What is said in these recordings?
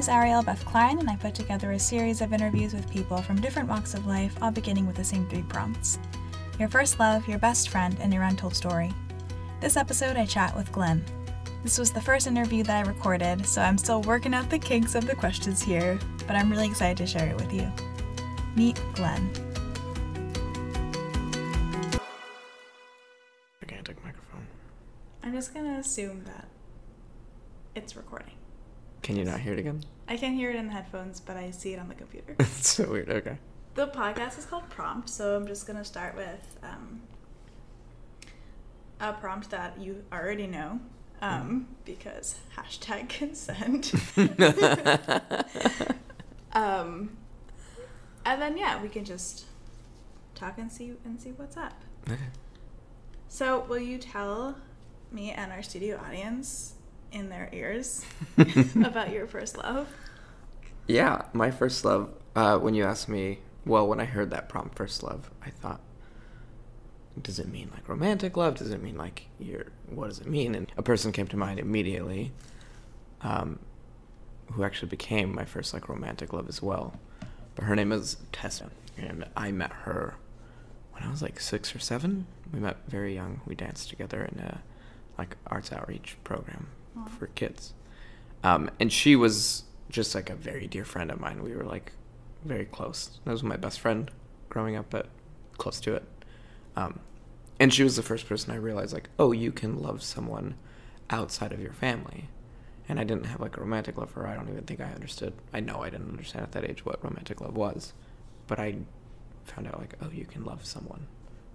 is Arielle Beth Klein, and I put together a series of interviews with people from different walks of life, all beginning with the same three prompts: your first love, your best friend, and your untold story. This episode, I chat with Glenn. This was the first interview that I recorded, so I'm still working out the kinks of the questions here, but I'm really excited to share it with you. Meet Glenn. Gigantic microphone. I'm just going to assume that it's recording. Can you not hear it again? I can hear it in the headphones, but I see it on the computer. It's so weird. Okay. The podcast is called Prompt, so I'm just going to start with a prompt that you already know. Because hashtag consent. And then, yeah, we can just talk and see what's up. Okay. So will you tell me and our studio audience in their ears about your first love? Yeah, my first love, when you asked me, well, when I heard that prompt, first love, I thought, does it mean like romantic love? Does it mean like what does it mean? And a person came to mind immediately, who actually became my first like romantic love as well. But her name is Tessa, and I met her when I was like 6 or 7. We met very young. We danced together in a like arts outreach program for kids. And she was just like a very dear friend of mine. We were like very close. That was my best friend growing up, but close to it. And she was the first person I realized, like, oh, you can love someone outside of your family. And I didn't have, like, a romantic love for her. I don't even think I understood. I know I didn't understand at that age what romantic love was. But I found out, like, oh, you can love someone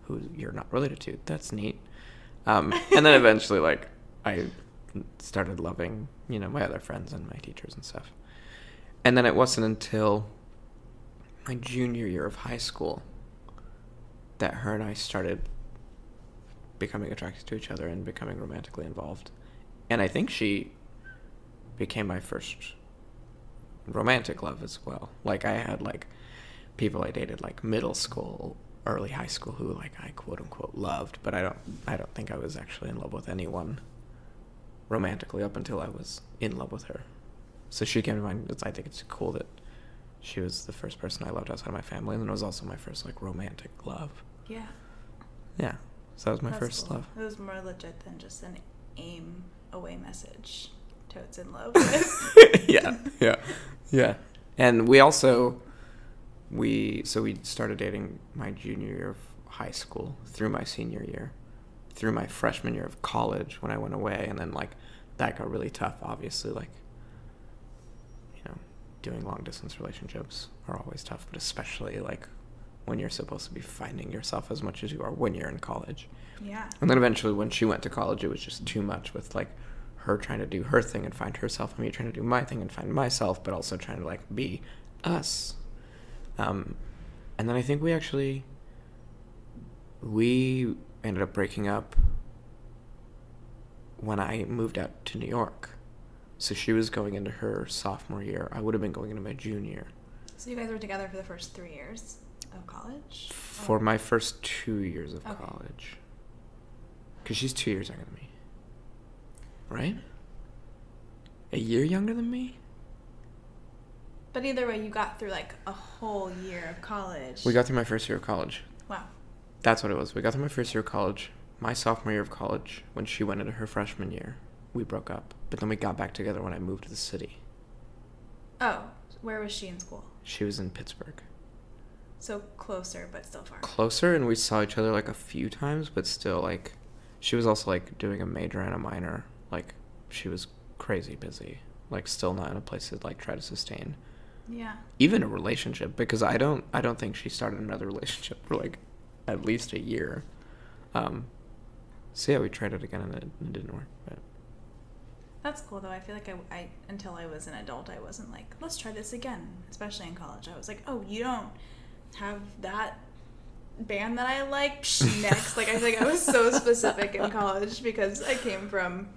who you're not related to. That's neat. And then eventually, like, I started loving, you know, my other friends and my teachers and stuff. And then it wasn't until my junior year of high school that her and I started becoming attracted to each other and becoming romantically involved. And I think she became my first romantic love as well. Like, I had, like, people I dated, like, middle school, early high school, who, like, I quote-unquote loved, but I don't think I was actually in love with anyone romantically up until I was in love with her. So she came to mind. I think it's cool that she was the first person I loved outside of my family, and then it was also my first, like, romantic love. Yeah. Yeah. So that was my first love. It was more legit than just an aim away message. Toad's in love with. Yeah. And we also, we started dating my junior year of high school through my senior year, through my freshman year of college when I went away, and then, like, that got really tough, obviously, like, doing long-distance relationships are always tough, but especially, like, when you're supposed to be finding yourself as much as you are when you're in college. Yeah. And then eventually when she went to college, it was just too much with, like, her trying to do her thing and find herself, and me trying to do my thing and find myself, but also trying to, like, be us. And then I think we ended up breaking up when I moved out to New York. So she was going into her sophomore year. I would have been going into my junior. So you guys were together for the first 3 years of college? For my first 2 years of college. Because she's 2 years younger than me. Right? A year younger than me? But either way, you got through, like, a whole year of college. We got through my first year of college. Wow. That's what it was. We got through my first year of college. My sophomore year of college, when she went into her freshman year, we broke up. But then we got back together when I moved to the city. Oh, where was she in school? She was in Pittsburgh. So closer, but still far. Closer, and we saw each other, like, a few times, but still, like, she was also, like, doing a major and a minor. Like, she was crazy busy. Like, still not in a place to, like, try to sustain. Yeah. Even a relationship, because I don't think she started another relationship for, like, at least a year. So, yeah, we tried it again, and it didn't work, but... That's cool, though. I feel like I until I was an adult, I wasn't like, let's try this again, especially in college. I was like, oh, you don't have that band that I like? Psh, next. Like, I feel like I was so specific in college because I came from,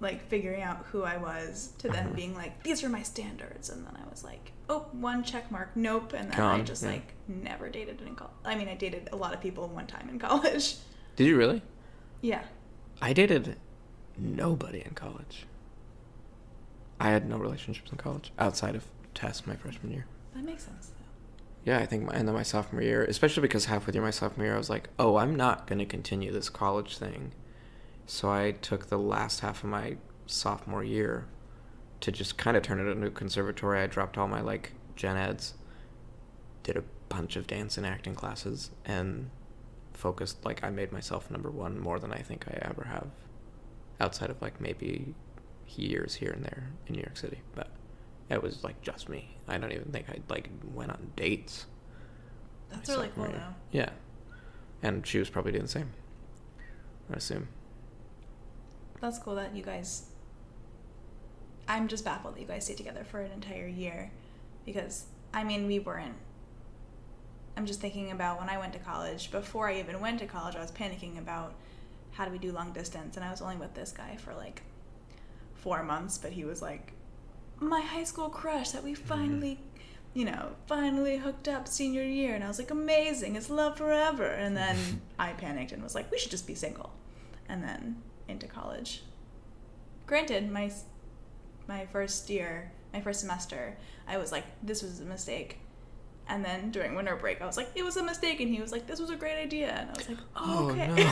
like, figuring out who I was to then being like, these are my standards. And then I was like, oh, one check mark, nope. And then I just, like, never dated in college. I mean, I dated a lot of people one time in college. Did you really? Yeah. I dated nobody in college. I had no relationships in college outside of Tess my freshman year. That makes sense, though. Yeah, I think, and then my sophomore year, especially because halfway through my sophomore year, I was like, oh, I'm not going to continue this college thing. So I took the last half of my sophomore year to just kind of turn it into a conservatory. I dropped all my, like, gen eds, did a bunch of dance and acting classes, and focused, like, I made myself number one more than I think I ever have, outside of, like, maybe years here and there in New York City, but... It was, like, just me. I don't even think I, like, went on dates. That's really cool, though. Yeah. And she was probably doing the same, I assume. That's cool that you guys... I'm just baffled that you guys stayed together for an entire year because, I mean, we weren't... I'm just thinking about when I went to college. Before I even went to college, I was panicking about how do we do long distance, and I was only with this guy for, like, 4 months, but he was, like... my high school crush that we finally, you know, finally hooked up senior year. And I was like, amazing, it's love forever. And then I panicked and was like, we should just be single. And then into college. Granted, my first year, my first semester, I was like, this was a mistake. And then during winter break, I was like, it was a mistake. And he was like, this was a great idea. And I was like, oh, okay. No.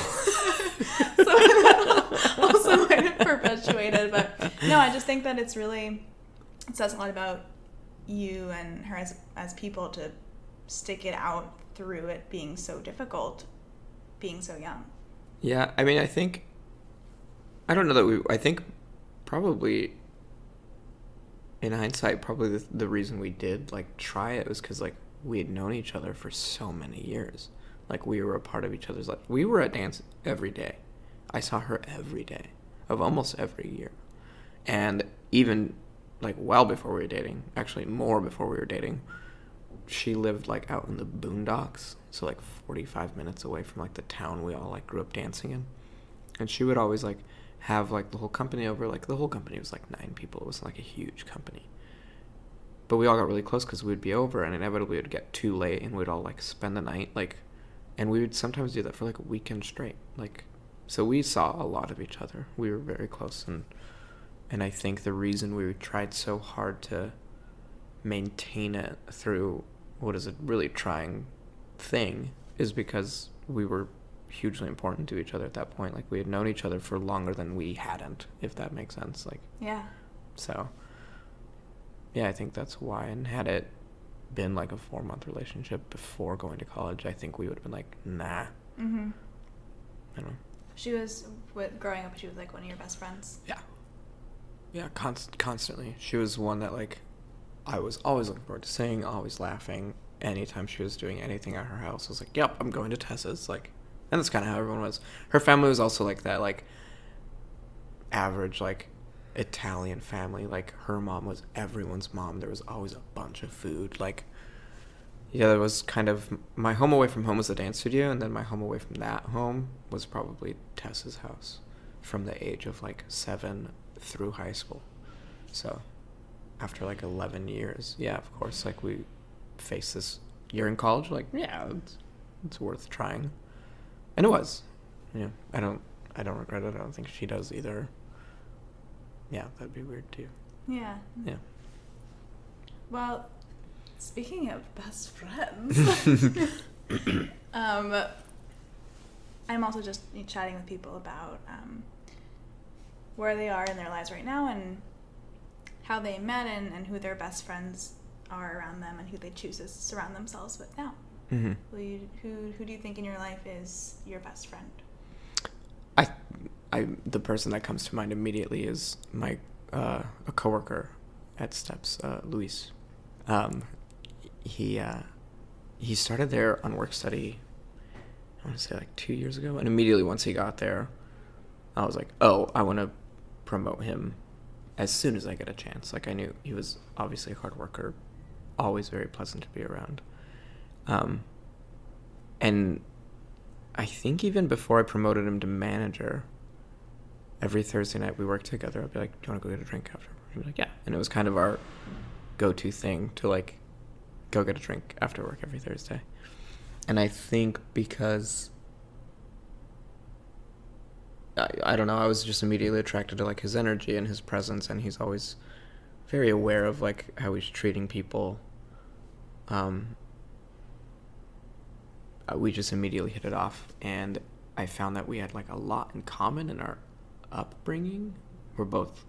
So that also kind of perpetuated. But no, I just think that it's really... It says a lot about you and her as people to stick it out through it being so difficult, being so young. Yeah, I mean, I think, I don't know that we, I think probably in hindsight, probably the reason we did, like, try it was because, like, we had known each other for so many years. Like, we were a part of each other's life. We were at dance every day. I saw her every day of almost every year. And even... like, well before we were dating, actually more before we were dating, she lived, like, out in the boondocks, so, like, 45 minutes away from, like, the town we all, like, grew up dancing in. And she would always, like, have, like, the whole company over. Like, the whole company was, like, 9 people. It wasn't, like, a huge company. But we all got really close because we'd be over, and inevitably it would get too late, and we'd all, like, spend the night, like, and we would sometimes do that for, like, a weekend straight. Like, so we saw a lot of each other. We were very close, And I think the reason we tried so hard to maintain it through what is a really trying thing is because we were hugely important to each other at that point. Like, we had known each other for longer than we hadn't, if that makes sense. Like, yeah. So, yeah, I think that's why. And had it been, like, a 4-month relationship before going to college, I think we would have been like, nah. Mm-hmm. I don't know. She was, growing up, she was, like, one of your best friends? Yeah. Yeah, constantly. She was one that, like, I was always looking forward to seeing, always laughing. Anytime she was doing anything at her house, I was like, yep, I'm going to Tessa's. Like, and that's kind of how everyone was. Her family was also, like, that, like, average, like, Italian family. Like, her mom was everyone's mom. There was always a bunch of food. Like, yeah, there was kind of... My home away from home was the dance studio, and then my home away from that home was probably Tessa's house from the age of, like, 7 through high school. So after, like, 11 years, yeah, of course, like, we faced this year in college, like, yeah, it's worth trying. And it was, yeah, I don't regret it. I don't think she does either. Yeah, that'd be weird too. Yeah. Well, speaking of best friends, I'm also just chatting with people about where they are in their lives right now and how they met and who their best friends are around them and who they choose to surround themselves with now. Mm-hmm. Who do you think in your life is your best friend? The person that comes to mind immediately is my a coworker at Steps, Luis. He started there on work study, I want to say, like, 2 years ago, and immediately once he got there, I was like, oh, I want to promote him as soon as I get a chance. Like, I knew he was obviously a hard worker, always very pleasant to be around. And I think even before I promoted him to manager, every Thursday night we worked together. I'd be like, do you want to go get a drink after? He'd be like, yeah. And it was kind of our go-to thing to, like, go get a drink after work every Thursday. And I think because... I don't know, I was just immediately attracted to, like, his energy and his presence, and he's always very aware of like how he's treating people. We just immediately hit it off, and I found that we had like a lot in common in our upbringing. We're both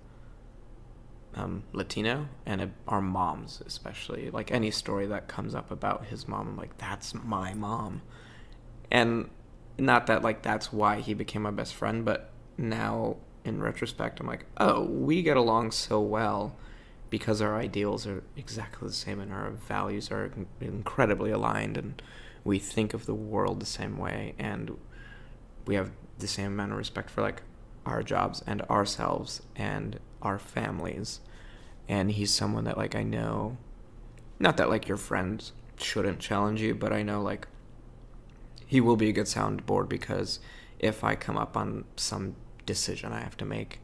Latino, and our moms especially. Like any story that comes up about his mom, I'm like, that's my mom. And not that like that's why he became my best friend, but now in retrospect, I'm like, oh, we get along so well because our ideals are exactly the same and our values are incredibly aligned, and we think of the world the same way, and we have the same amount of respect for like our jobs and ourselves and our families. And he's someone that like I know, not that like your friends shouldn't challenge you, but I know like he will be a good soundboard, because if I come up on some decision I have to make,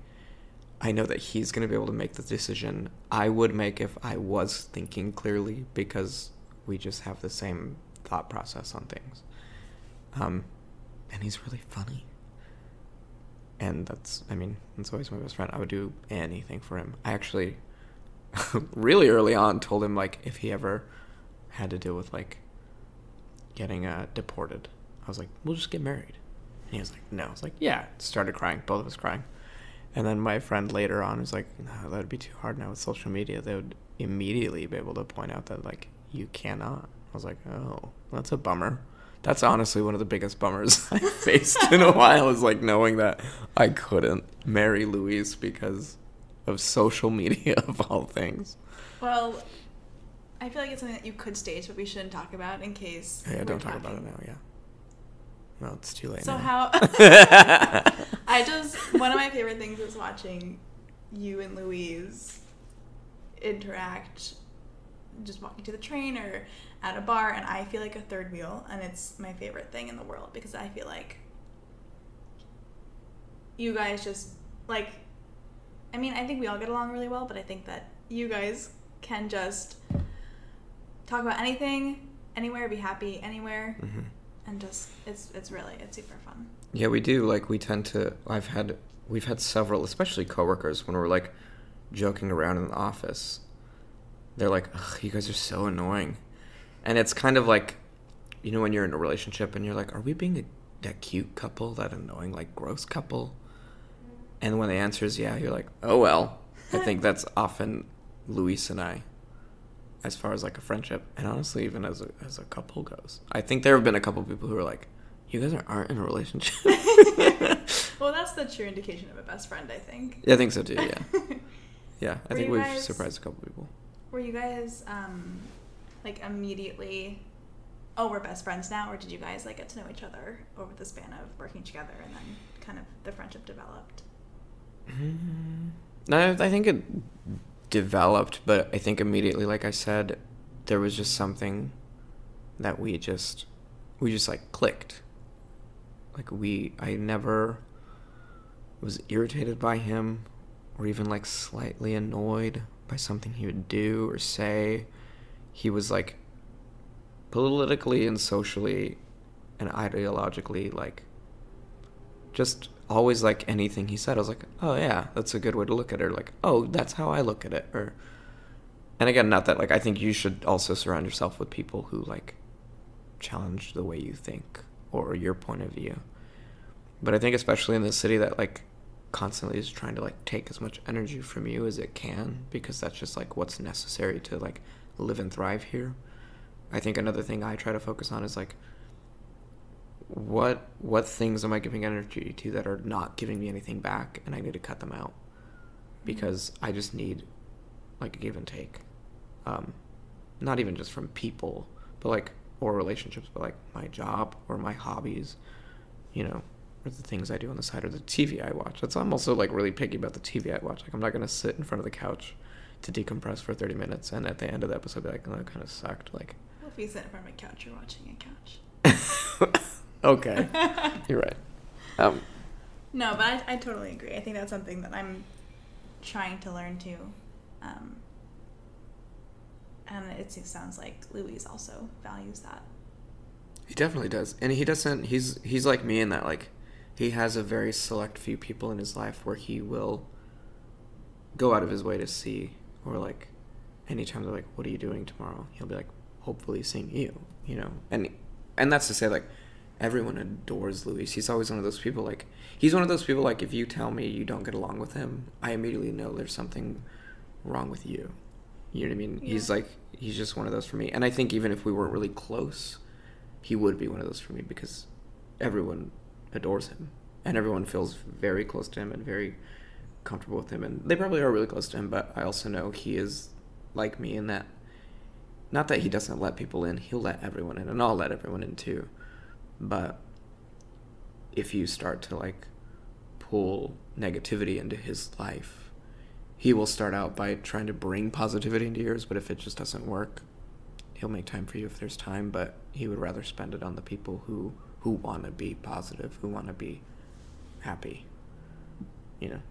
I know that he's going to be able to make the decision I would make if I was thinking clearly, because we just have the same thought process on things. And he's really funny. And that's, I mean, that's always my best friend. I would do anything for him. I actually really early on told him, like, if he ever had to deal with, like, getting deported, I was like, we'll just get married. And he was like, no. I was like, yeah. Started crying. Both of us crying. And then my friend later on was like, no, that would be too hard now with social media. They would immediately be able to point out that, like, you cannot. I was like, oh, that's a bummer. That's honestly one of the biggest bummers I faced in a while, is like knowing that I couldn't marry Luis because of social media of all things. Well, I feel like it's something that you could stage, but we shouldn't talk about in case. Yeah, don't talk about it now. Yeah. No, it's too late. So now. One of my favorite things is watching you and Luis interact, just walking to the train or at a bar, and I feel like a third wheel, and it's my favorite thing in the world, because I feel like you guys just, like, I mean, I think we all get along really well, but I think that you guys can just talk about anything, anywhere, be happy anywhere, mm-hmm. and just, it's super fun. Yeah, we do, like, we tend to, we've had several, especially coworkers, when we're, like, joking around in the office, they're like, ugh, you guys are so annoying. And it's kind of like, you know, when you're in a relationship and you're like, are we being that cute couple, that annoying, like, gross couple? And when the answer is yeah, you're like, oh, well. I think that's often Luis and I, as far as, like, a friendship. And honestly, even as a couple goes. I think there have been a couple people who are like, you guys aren't in a relationship. Well, that's the true indication of a best friend, I think. Yeah, I think so, too, yeah. Yeah, I think we've surprised a couple people. Were you guys, like, immediately, oh, we're best friends now, or did you guys, like, get to know each other over the span of working together and then kind of the friendship developed? No, I think it developed, but I think immediately, like I said, there was just something that we just, like, clicked. Like, I never was irritated by him or even, like, slightly annoyed by something he would do or say. He was, like, politically and socially and ideologically, like, just always, like, anything he said, I was like, oh, yeah, that's a good way to look at it, or, like, oh, that's how I look at it, or, and again, not that, like, I think you should also surround yourself with people who, like, challenge the way you think or your point of view, but I think especially in this city that, like, constantly is trying to, like, take as much energy from you as it can, because that's just, like, what's necessary to, like, live and thrive here. I think another thing I try to focus on is, like, what things am I giving energy to that are not giving me anything back, and I need to cut them out, because I just need, like, a give and take, not even just from people, but, like, or relationships, but, like, my job or my hobbies, you know, the things I do on the side, or the TV I watch. That's, I'm also, like, really picky about the TV I watch. Like, I'm not going to sit in front of the couch to decompress for 30 minutes and at the end of the episode be like, oh, that kind of sucked. Like, well, if you sit in front of a couch, you're watching a couch. Okay. You're right. No, but I totally agree. I think that's something that I'm trying to learn too. And it sounds like Luis also values that. He definitely does. And he doesn't, he's like me in that, like, he has a very select few people in his life where he will go out of his way to see Or like, anytime they're like, what are you doing tomorrow? He'll be like, hopefully seeing you, you know? And that's to say, like, everyone adores Luis. He's always one of those people, like, if you tell me you don't get along with him, I immediately know there's something wrong with you. You know what I mean? Yeah. He's like, he's just one of those for me. And I think even if we weren't really close, he would be one of those for me because everyone adores him. And everyone feels very close to him and very comfortable with him. And they probably are really close to him, but I also know he is like me in that, not that he doesn't let people in, he'll let everyone in, and I'll let everyone in too. But if you start to like pull negativity into his life, he will start out by trying to bring positivity into yours, but if it just doesn't work, he'll make time for you if there's time, but he would rather spend it on the people who want to be positive, who want to be happy, you know?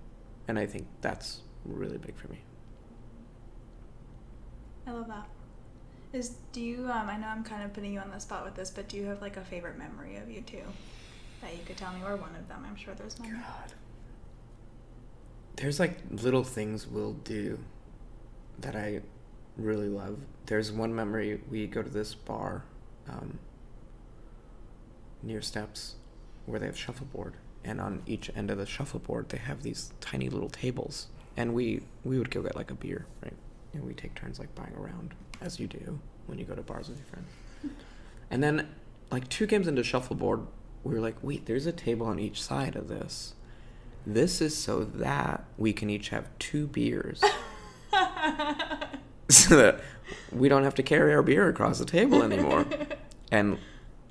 And I think that's really big for me. I love that. I know I'm kind of putting you on the spot with this, but do you have like a favorite memory of you two that you could tell me, or one of them? I'm sure there's one. God. There's like little things we'll do that I really love. There's one memory, we go to this bar near Steps where they have shuffleboard, and on each end of the shuffleboard they have these tiny little tables, and we would go get like a beer, right? And we take turns like buying around, as you do when you go to bars with your friends. And then like 2 games into shuffleboard, we were like, wait, there's a table on each side of this. This is so that we can each have 2 beers. So that we don't have to carry our beer across the table anymore. And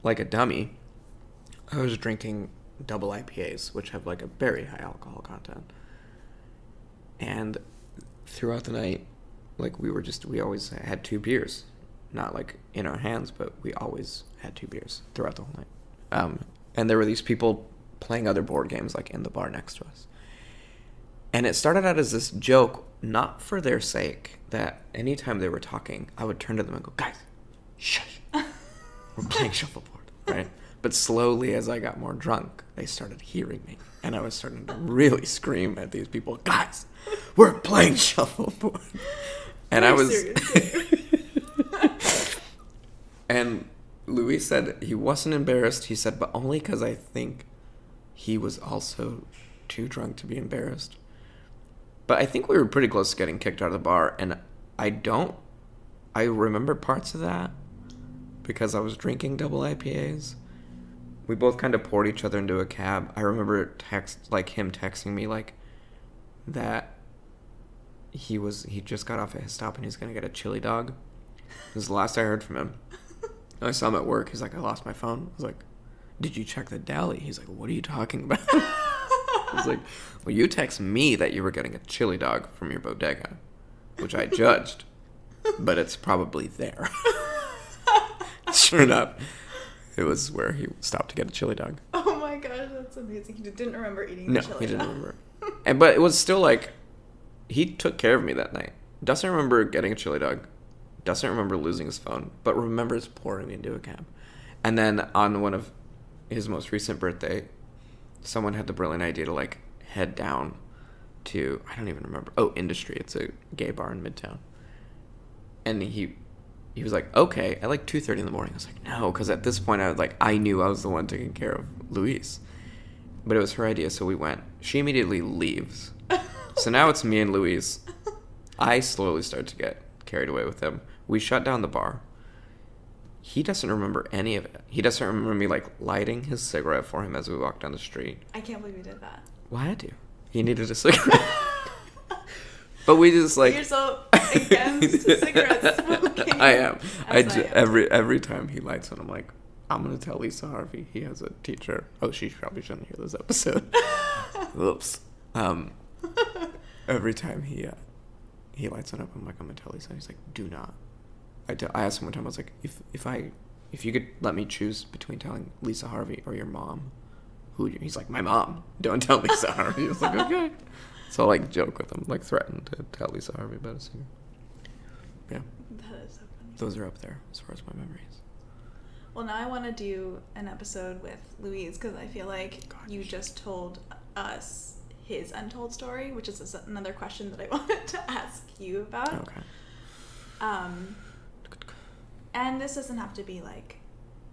like a dummy, I was drinking double IPAs, which have like a very high alcohol content. And throughout the night, like we always had 2 beers, not like in our hands, but we always had 2 beers throughout the whole night. And there were these people playing other board games like in the bar next to us. And it started out as this joke, not for their sake, that anytime they were talking, I would turn to them and go, guys, shush, we're playing shuffleboard, right? But slowly as I got more drunk, they started hearing me. And I was starting to really scream at these people, guys, we're playing shuffleboard. And I was, and Luis said he wasn't embarrassed. He said, but only because I think he was also too drunk to be embarrassed. But I think we were pretty close to getting kicked out of the bar. And I remember parts of that because I was drinking double IPAs. We both kind of poured each other into a cab. I remember him texting me like that. He just got off at his stop and he's going to get a chili dog. This is the last I heard from him. I saw him at work. He's like, I lost my phone. I was like, did you check the deli? He's like, what are you talking about? I was like, well, you text me that you were getting a chili dog from your bodega, which I judged, but it's probably there. Sure enough, it was where he stopped to get a chili dog. Oh my gosh, that's amazing. He didn't remember eating the chili dog. No, he didn't remember. But it was still like, he took care of me that night. Doesn't remember getting a chili dog. Doesn't remember losing his phone. But remembers pouring me into a cab. And then on one of his most recent birthday, someone had the brilliant idea to like head down to, I don't even remember. Oh, Industry. It's a gay bar in Midtown. And he was like, okay. At like 2:30 in the morning, I was like, no. Because at this point, I knew I was the one taking care of Luis. But it was her idea, so we went. She immediately leaves. So now it's me and Luis. I slowly start to get carried away with him. We shut down the bar. He doesn't remember any of it. He doesn't remember me, like, lighting his cigarette for him as we walked down the street. I can't believe you did that. Well, I had to. He needed a cigarette. But we just, like... You're so against cigarette smoking. I am. Every time he lights one, I'm like, I'm going to tell Lisa Harvey he has a teacher. Oh, she probably shouldn't hear this episode. Oops. Every time he lights it up, I'm like, I'm gonna tell Lisa. He's like, do not. I asked him one time. I was like, if you could let me choose between telling Lisa Harvey or your mom, he's like, my mom. Don't tell Lisa Harvey. I was like, okay. So I like joke with him, like threaten to tell Lisa Harvey about us. Yeah. That is so funny. Those are up there as far as my memories. Well, now I want to do an episode with Louise because I feel like you just told us his untold story, which is another question that I wanted to ask you about. Okay. And this doesn't have to be like,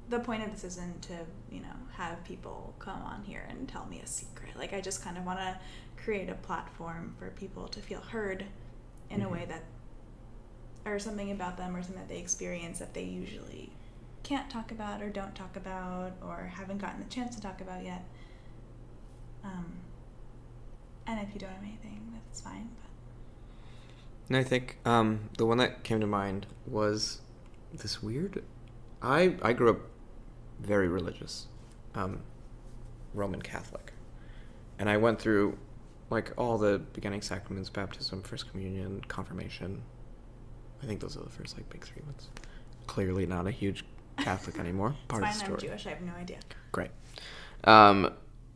the point of this isn't to, you know, have people come on here and tell me a secret. Like, I just kind of want to create a platform for people to feel heard in mm-hmm. a way that, or something about them or something that they experience that they usually can't talk about or don't talk about or haven't gotten the chance to talk about yet. And if you don't have anything, that's fine. And I think the one that came to mind was this weird... I grew up very religious, Roman Catholic. And I went through, like, all the beginning sacraments, baptism, First Communion, confirmation. I think those are the first, like, big 3 months. Clearly not a huge Catholic anymore. Part it's fine, of the story. I'm Jewish, I have no idea. Great.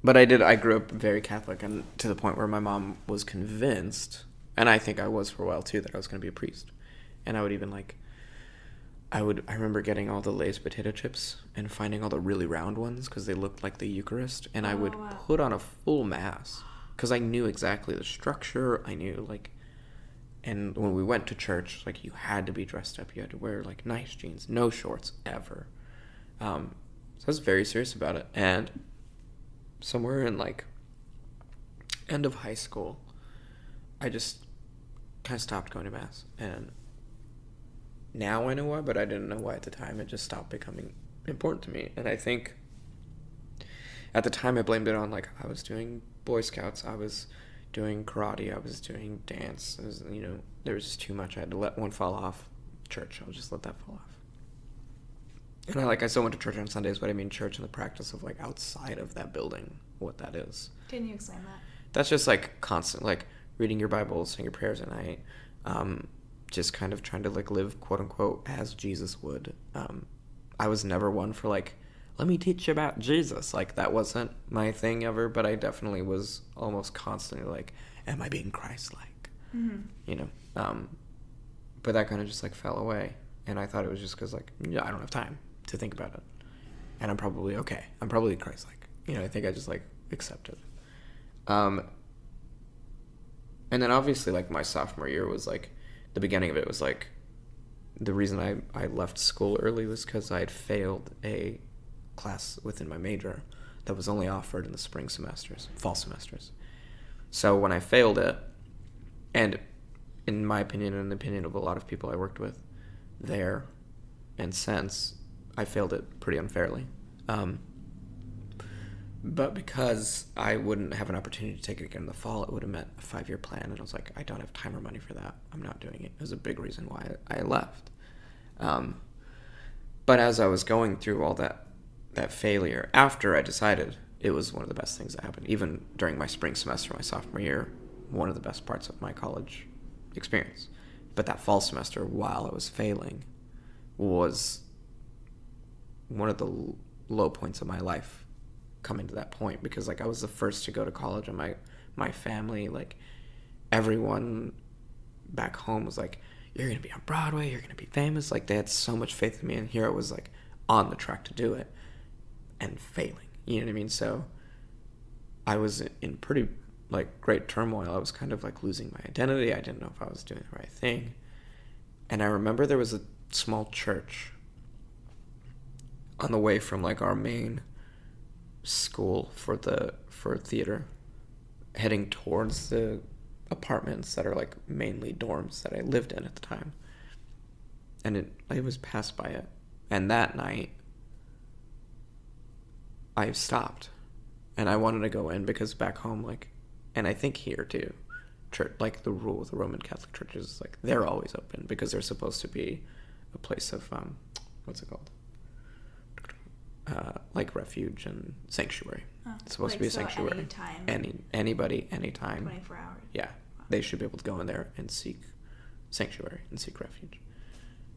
But I grew up very Catholic, and to the point where my mom was convinced... And I think I was for a while, too, that I was going to be a priest. And I would even, like, I remember getting all the Lay's potato chips and finding all the really round ones because they looked like the Eucharist. And I would put on a full mass because I knew exactly the structure. I knew, like, and when we went to church, like, you had to be dressed up. You had to wear, like, nice jeans, no shorts ever. So I was very serious about it. And somewhere in, like, end of high school, I just... kind of stopped going to mass, and now I know why, but I didn't know why at the time. It just stopped becoming important to me. And I think at the time I blamed it on, like, I was doing Boy Scouts, I was doing karate, I was doing dance, I was, you know, there was just too much. I had to let one fall off. Church, I'll just let that fall off. And I still went to church on Sundays, but I mean church in the practice of, like, outside of that building, what that is. Can you explain that? That's just, like, constant, like, reading your Bible, saying your prayers at night, just kind of trying to, like, live, quote-unquote, as Jesus would. I was never one for, like, let me teach you about Jesus. Like, that wasn't my thing ever, but I definitely was almost constantly, like, am I being Christ-like? Mm-hmm. You know? But that kind of just, like, fell away, and I thought it was just because, like, yeah, I don't have time to think about it, and I'm probably okay. I'm probably Christ-like. You know, I think I just, like, accepted it. And then obviously, like, my sophomore year was, like, the beginning of it was, like, the reason I left school early was because I had failed a class within my major that was only offered in the spring semesters, fall semesters. So when I failed it, and in my opinion and the opinion of a lot of people I worked with there and since, I failed it pretty unfairly. But because I wouldn't have an opportunity to take it again in the fall, it would have meant a 5-year plan. And I was like, I don't have time or money for that. I'm not doing it. It was a big reason why I left. But as I was going through all that failure, after I decided, it was one of the best things that happened. Even during my spring semester, my sophomore year, one of the best parts of my college experience. But that fall semester, while I was failing, was one of the low points of my life. Coming to that point, because, like, I was the first to go to college, and my family, like, everyone back home was like, you're gonna be on Broadway, you're gonna be famous. Like, they had so much faith in me, and here I was, like, on the track to do it and failing, you know what I mean? So I was in pretty, like, great turmoil. I was kind of, like, losing my identity. I didn't know if I was doing the right thing. And I remember there was a small church on the way from, like, our main school for theater, heading towards the apartments that are, like, mainly dorms that I lived in at the time. And I was passed by it, and that night I stopped, and I wanted to go in, because back home, like, and I think here too, church, like, the rule with the Roman Catholic churches is, like, they're always open because they're supposed to be a place of what's it called? Like, refuge and sanctuary. Oh, it's supposed to be a sanctuary. Anytime. Anybody, anytime. 24 hours. Yeah. Wow. They should be able to go in there and seek sanctuary and seek refuge.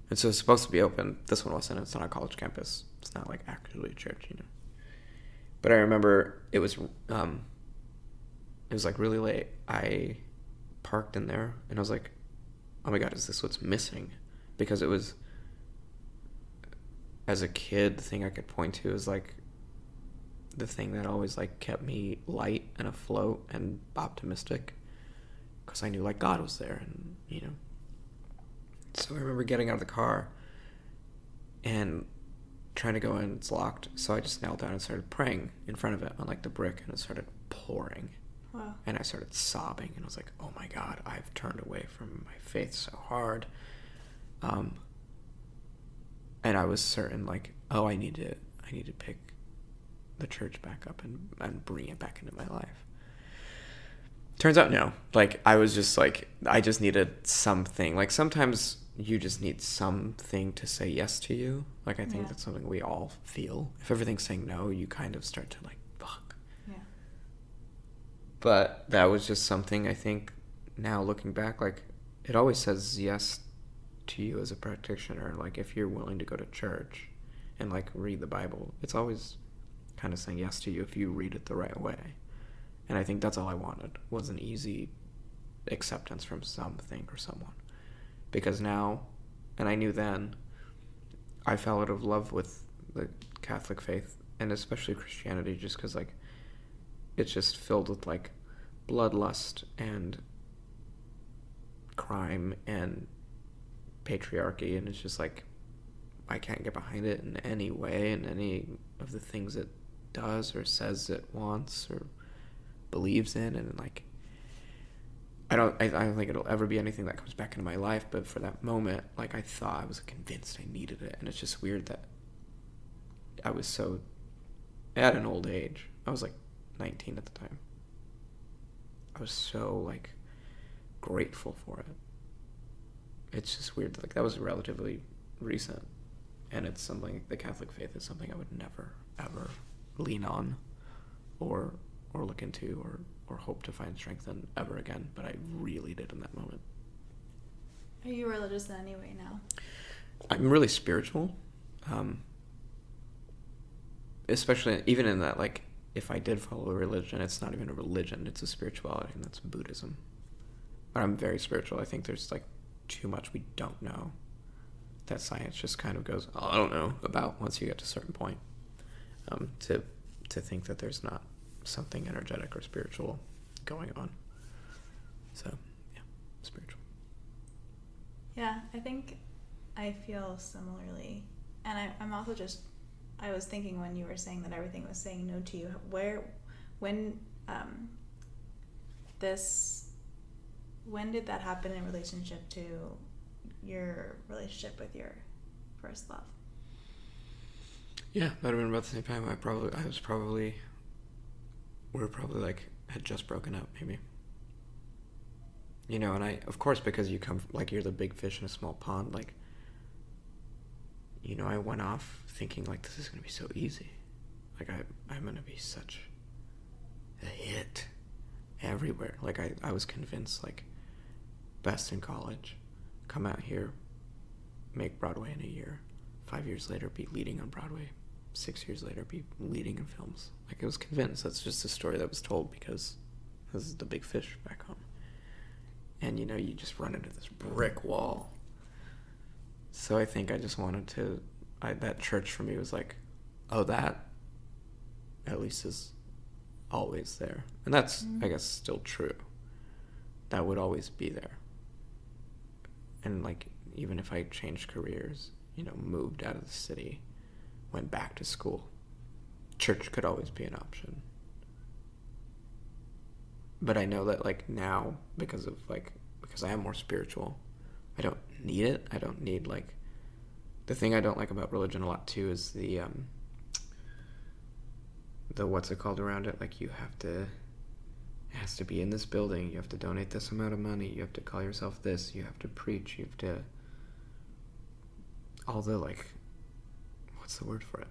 And so it's supposed to be open. This one wasn't. It's not a college campus. It's not, like, actually a church, you know. But I remember it was, like, really late. I parked in there, and I was like, oh my God, is this what's missing? Because it was... As a kid, the thing I could point to is, like, the thing that always like kept me light and afloat and optimistic, because I knew like God was there, and you know. So I remember getting out of the car and trying to go in, it's locked, so I just knelt down and started praying in front of it on like the brick, and it started pouring. Wow. And I started sobbing, and I was like, oh my God, I've turned away from my faith so hard. And I was certain like, oh, I need to pick the church back up and bring it back into my life. Turns out no, like I was just like, I just needed something. Like sometimes you just need something to say yes to you. Like I think that's something we all feel. If everything's saying no, you kind of start to like, fuck. Yeah. But that was just something, I think now looking back, like it always says yes to you as a practitioner. Like if you're willing to go to church and like read the Bible, it's always kind of saying yes to you if you read it the right way. And I think that's all I wanted, was an easy acceptance from something or someone. Because now, and I knew then, I fell out of love with the Catholic faith, and especially Christianity, just because like it's just filled with like bloodlust and crime and patriarchy, and it's just like I can't get behind it in any way, in any of the things it does or says it wants or believes in. And like I don't think it'll ever be anything that comes back into my life, but for that moment, like I thought I was convinced I needed it. And it's just weird that I was so at an old age. I was like 19 at the time. I was so like grateful for it. It's just weird that like that was relatively recent. And it's something, the Catholic faith is something I would never, ever lean on or look into or hope to find strength in ever again. But I really did in that moment. Are you religious in any way now? I'm really spiritual. Especially, even in that, like, if I did follow a religion, it's not even a religion, it's a spirituality, and that's Buddhism. But I'm very spiritual. I think there's, like, too much we don't know. That science just kind of goes, oh, I don't know about, once you get to a certain point, to think that there's not something energetic or spiritual going on. So yeah, spiritual. Yeah, I think I feel similarly, and I'm also just, I was thinking when you were saying that everything was saying no to you, when did that happen in relationship to your relationship with your first love? Yeah, that would have been about the same time. We were probably like, had just broken up, maybe. You know, and I, of course, because you come, like, you're the big fish in a small pond, like, you know, I went off thinking, like, this is going to be so easy. Like, I'm going to be such a hit everywhere. Like, I was convinced, like, best in college, come out here, make Broadway in a year, 5 years later be leading on Broadway, 6 years later be leading in films. Like, I was convinced. That's just a story that was told because this is the big fish back home. And, you know, you just run into this brick wall. So I think I just wanted to, that church for me was like, oh, that at least is always there. And that's, I guess, still true. That would always be there. And, like, even if I changed careers, you know, moved out of the city, went back to school, church could always be an option. But I know that, like, now, because I am more spiritual, I don't need it. I don't need, like, the thing I don't like about religion a lot, too, is the what's it called around it? Like, you have to, it has to be in this building, you have to donate this amount of money, you have to call yourself this, you have to preach, you have to, all the, like, what's the word for it?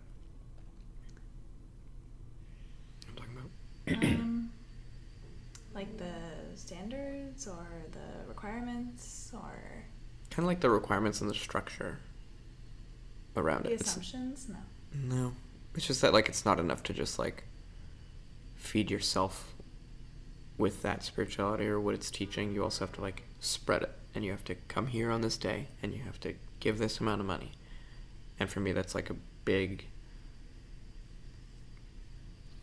I'm talking about like the standards or the requirements, or kind of like the requirements and the structure around the it. The assumptions, no. It's just that, like, it's not enough to just, like, feed yourself with that spirituality or what it's teaching. You also have to, like, spread it, and you have to come here on this day, and you have to give this amount of money. And for me, that's, like, a big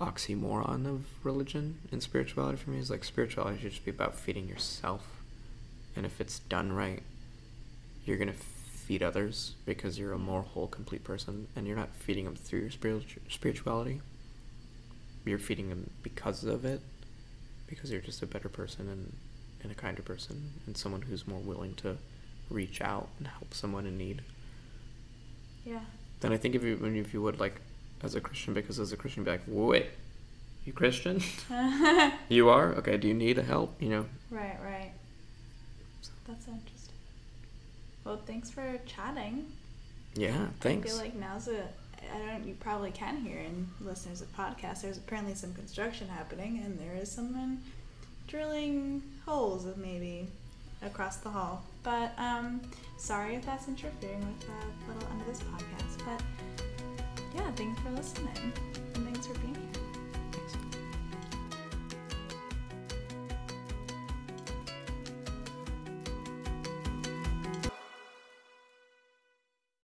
oxymoron of religion and spirituality for me is, like, spirituality should just be about feeding yourself. And if it's done right, you're going to feed others because you're a more whole, complete person, and you're not feeding them through your spirituality. You're feeding them because of it, because you're just a better person and a kinder person and someone who's more willing to reach out and help someone in need. Yeah. Then I think if you would, like, as a Christian, because as a Christian, you'd be like, wait, you Christian? You are? Okay, do you need help? You know? Right, right. So. That's interesting. Well, thanks for chatting. Yeah, thanks. I feel like you probably can hear in listeners of podcasts, there's apparently some construction happening, and there is someone drilling holes of maybe across the hall. But sorry if that's interfering with the little end of this podcast. But yeah, thanks for listening, and thanks for being here.